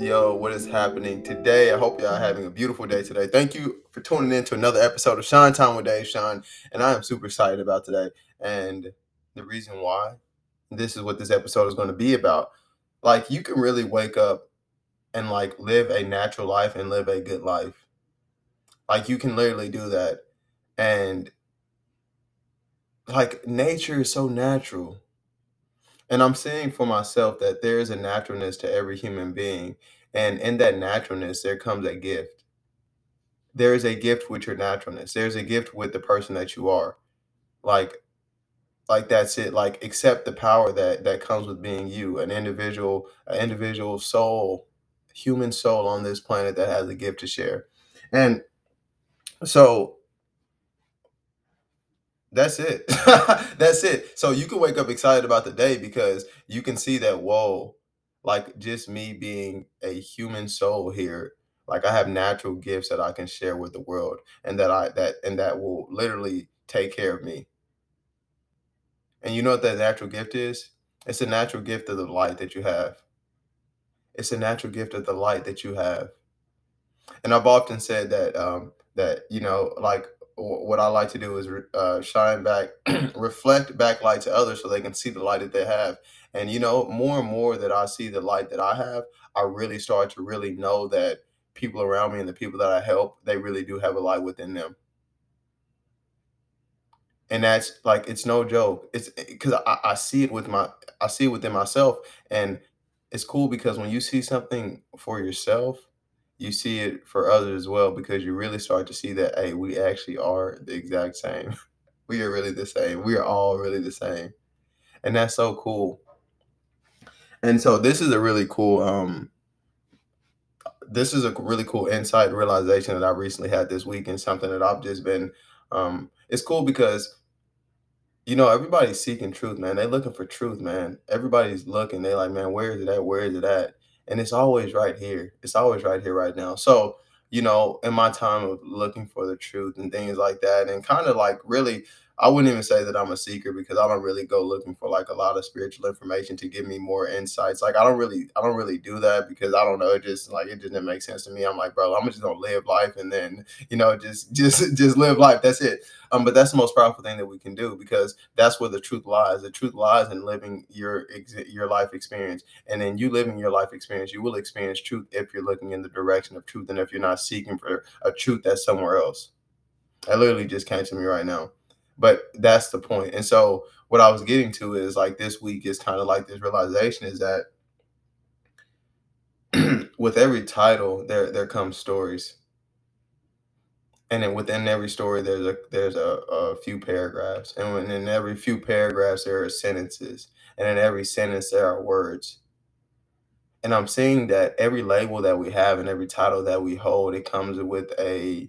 Yo, what is happening today? I hope y'all are having a beautiful day today. Thank you for tuning in to another episode of Shine Time with Dave Shine, and I am super excited about today. And the reason why, this is what this episode is going to be about. Like, you can really wake up and like live a natural life and live a good life. Like, you can literally do that. And like, nature is so natural. And I'm seeing for myself that there is a naturalness to every human being. And in that naturalness, there comes a gift. There is a gift with your naturalness. There's a gift with the person that you are. Like that's it. Like, accept the power that comes with being you, an individual soul, human soul on this planet that has a gift to share. And so that's it. That's it. So you can wake up excited about the day because you can see that, whoa, like, just me being a human soul here, like, I have natural gifts that I can share with the world, and that will literally take care of me. And you know what that natural gift is? It's a natural gift of the light that you have. It's a natural gift of the light that you have. And I've often said that, what I like to do is shine back, reflect back light to others so they can see the light that they have. And, more and more that I see the light that I have, I really start to really know that people around me and the people that I help, they really do have a light within them. And that's like, it's no joke. It's because I see it I see it within myself. And it's cool because when you see something for yourself, you see it for others as well, because you really start to see that, hey, we actually are the exact same. We are really the same. We are all really the same. And that's so cool. And so this is a really cool, insight realization that I recently had this week, and something that I've just been, it's cool because, everybody's seeking truth, man. They're looking for truth, man. Everybody's looking. They're like, man, where is it at? Where is it at? And it's always right here. It's always right here, right now. So, in my time of looking for the truth and things like that, and kind of like, really, I wouldn't even say that I'm a seeker, because I don't really go looking for like a lot of spiritual information to give me more insights. Like, I don't really do that, because I don't know. It just didn't make sense to me. I'm like, bro, I'm just gonna live life, and then, just live life. That's it. But that's the most powerful thing that we can do, because that's where the truth lies. The truth lies in living your life experience. And in you living your life experience, you will experience truth if you're looking in the direction of truth, and if you're not seeking for a truth that's somewhere else. That literally just came to me right now. But that's the point. And so what I was getting to is, like, this week is kind of like this realization is that with every title, there comes stories. And then within every story, there's a few paragraphs. And in every few paragraphs, there are sentences. And in every sentence, there are words. And I'm seeing that every label that we have and every title that we hold, it comes with a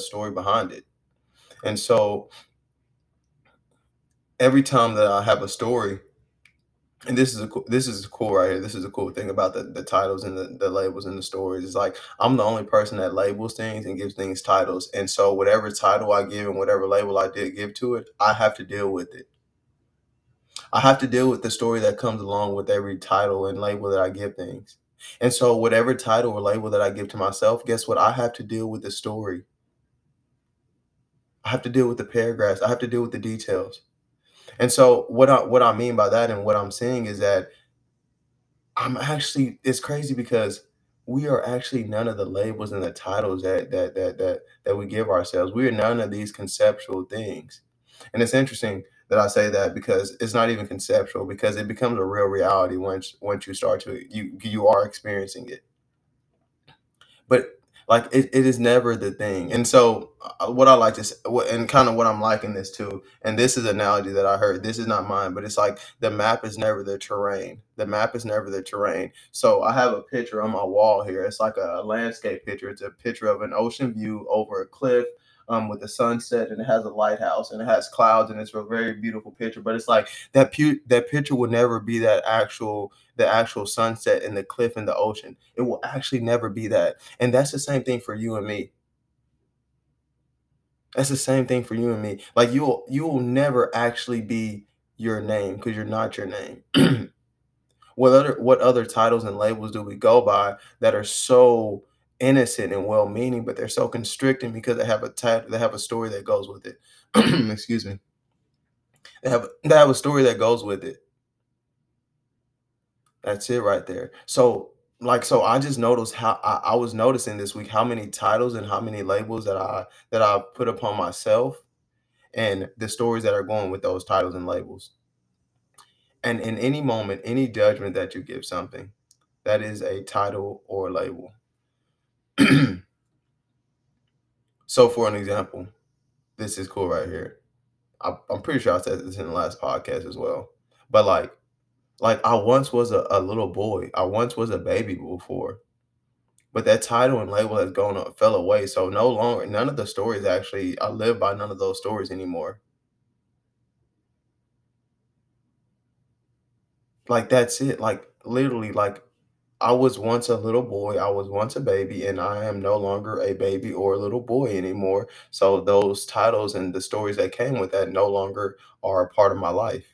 story behind it. And so every time that I have a story, and this is cool right here. This is a cool thing about the titles and the labels and the stories. It's like, I'm the only person that labels things and gives things titles. And so whatever title I give and whatever label I did give to it, I have to deal with it. I have to deal with the story that comes along with every title and label that I give things. And so whatever title or label that I give to myself, guess what? I have to deal with the story. I have to deal with the paragraphs. I have to deal with the details. And so what I mean by that, and what I'm seeing, is that it's crazy, because we are actually none of the labels and the titles that we give ourselves. We are none of these conceptual things. And it's interesting that I say that, because it's not even conceptual, because it becomes a real reality once you start to, you are experiencing it. But like, it is never the thing. And so what I like to say, and kind of what I'm liking this to, and this is an analogy that I heard, this is not mine, but it's like, the map is never the terrain. The map is never the terrain. So I have a picture on my wall here. It's like a landscape picture. It's a picture of an ocean view over a cliff, with the sunset, and it has a lighthouse, and it has clouds, and it's a very beautiful picture. But it's like that picture will never be the actual sunset and the cliff and the ocean. It will actually never be that. And that's the same thing for you and me. That's the same thing for you and me. Like, you will never actually be your name, because you're not your name. What other titles and labels do we go by that are so innocent and well-meaning, but they're so constricting because they have a story that goes with it. Excuse me. They have a story that goes with it. That's it right there. So I just noticed how I was noticing this week how many titles and how many labels that I put upon myself, and the stories that are going with those titles and labels. And in any moment, any judgment that you give something, that is a title or label. So for an example, this is cool right here. I'm pretty sure I said this in the last podcast as well. But like I once was a little boy. I once was a baby before. But that title and label has fell away. So no longer, none of the stories actually, I live by none of those stories anymore. Like, that's it. Like, literally, like, I was once a little boy. I was once a baby, and I am no longer a baby or a little boy anymore. So those titles and the stories that came with that no longer are a part of my life.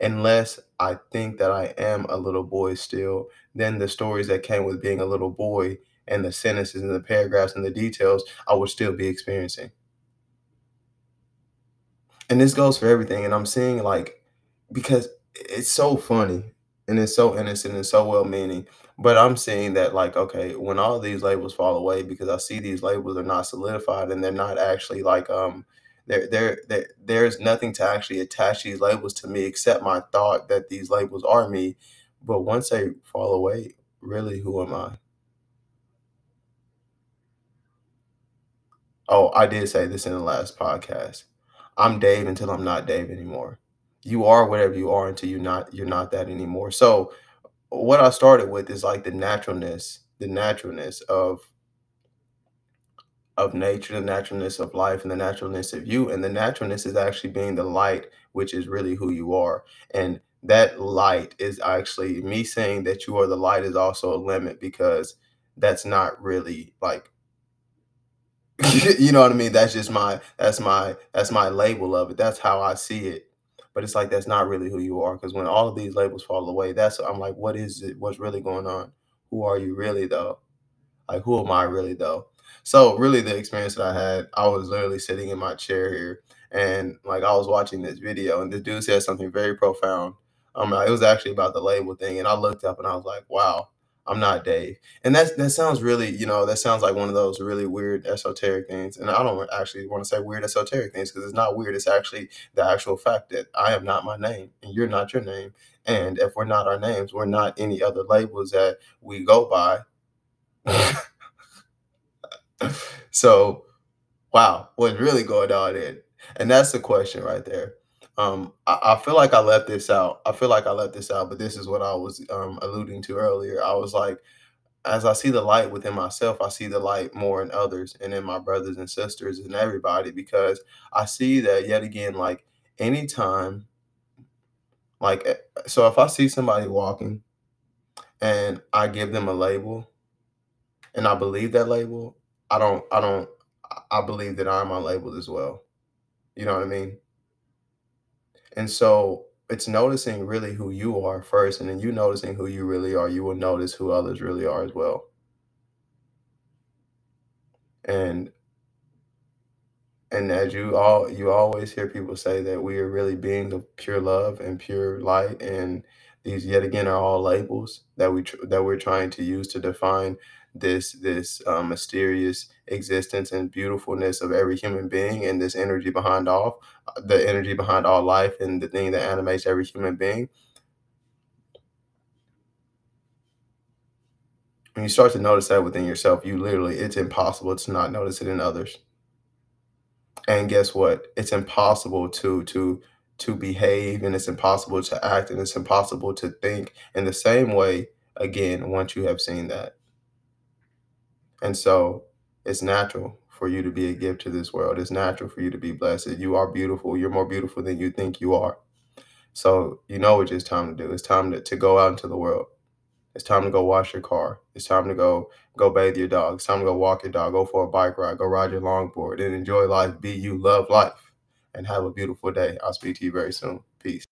Unless I think that I am a little boy still, then the stories that came with being a little boy and the sentences and the paragraphs and the details, I would still be experiencing. And this goes for everything. And I'm seeing, like, because it's so funny and it's so innocent and so well-meaning, but I'm seeing that, like, okay, when all these labels fall away, because I see these labels are not solidified and they're not actually like there's nothing to actually attach these labels to me except my thought that these labels are me. But once they fall away, really, who am I? Oh, I did say this in the last podcast. I'm Dave until I'm not Dave anymore. You are whatever you are until you're not that anymore. So what I started with is like the naturalness of nature, the naturalness of life, and the naturalness of you. And the naturalness is actually being the light, which is really who you are. And that light is actually me saying that you are the light is also a limit, because that's not really like you know what I mean? That's my label of it. That's how I see it. But it's like, that's not really who you are. Because when all of these labels fall away, I'm like, what is it? What's really going on? Who are you really though? Like, who am I really though? So really the experience that I had, I was literally sitting in my chair here, and like I was watching this video, and this dude said something very profound. It was actually about the label thing, and I looked up and I was like, wow, I'm not Dave. And that sounds really, that sounds like one of those really weird esoteric things. And I don't actually want to say weird esoteric things, because it's not weird. It's actually the actual fact that I am not my name and you're not your name. And if we're not our names, we're not any other labels that we go by. So, wow, what's really going on in? And that's the question right there. I feel like I left this out. But this is what I was alluding to earlier. I was like, as I see the light within myself, I see the light more in others and in my brothers and sisters and everybody, because I see that yet again, like anytime, like, so if I see somebody walking and I give them a label and I believe that label, I believe that I'm unlabeled as well. You know what I mean? And so it's noticing really who you are first, and then you noticing who you really are, you will notice who others really are as well. And as you always hear people say that we are really beings of pure love and pure light, and these yet again are all labels that we're trying to use to define this mysterious existence and beautifulness of every human being, and this energy behind all the energy behind all life, and the thing that animates every human being. When you start to notice that within yourself, you literally, it's impossible to not notice it in others. And guess what? It's impossible to behave, and it's impossible to act, and it's impossible to think in the same way again once you have seen that. And so it's natural for you to be a gift to this world. It's natural for you to be blessed. You are beautiful. You're more beautiful than you think you are. So you know what it's time to do. It's time to go out into the world. It's time to go wash your car. It's time to go bathe your dog. It's time to go walk your dog. Go for a bike ride. Go ride your longboard and enjoy life. Be you. Love life. And have a beautiful day. I'll speak to you very soon. Peace.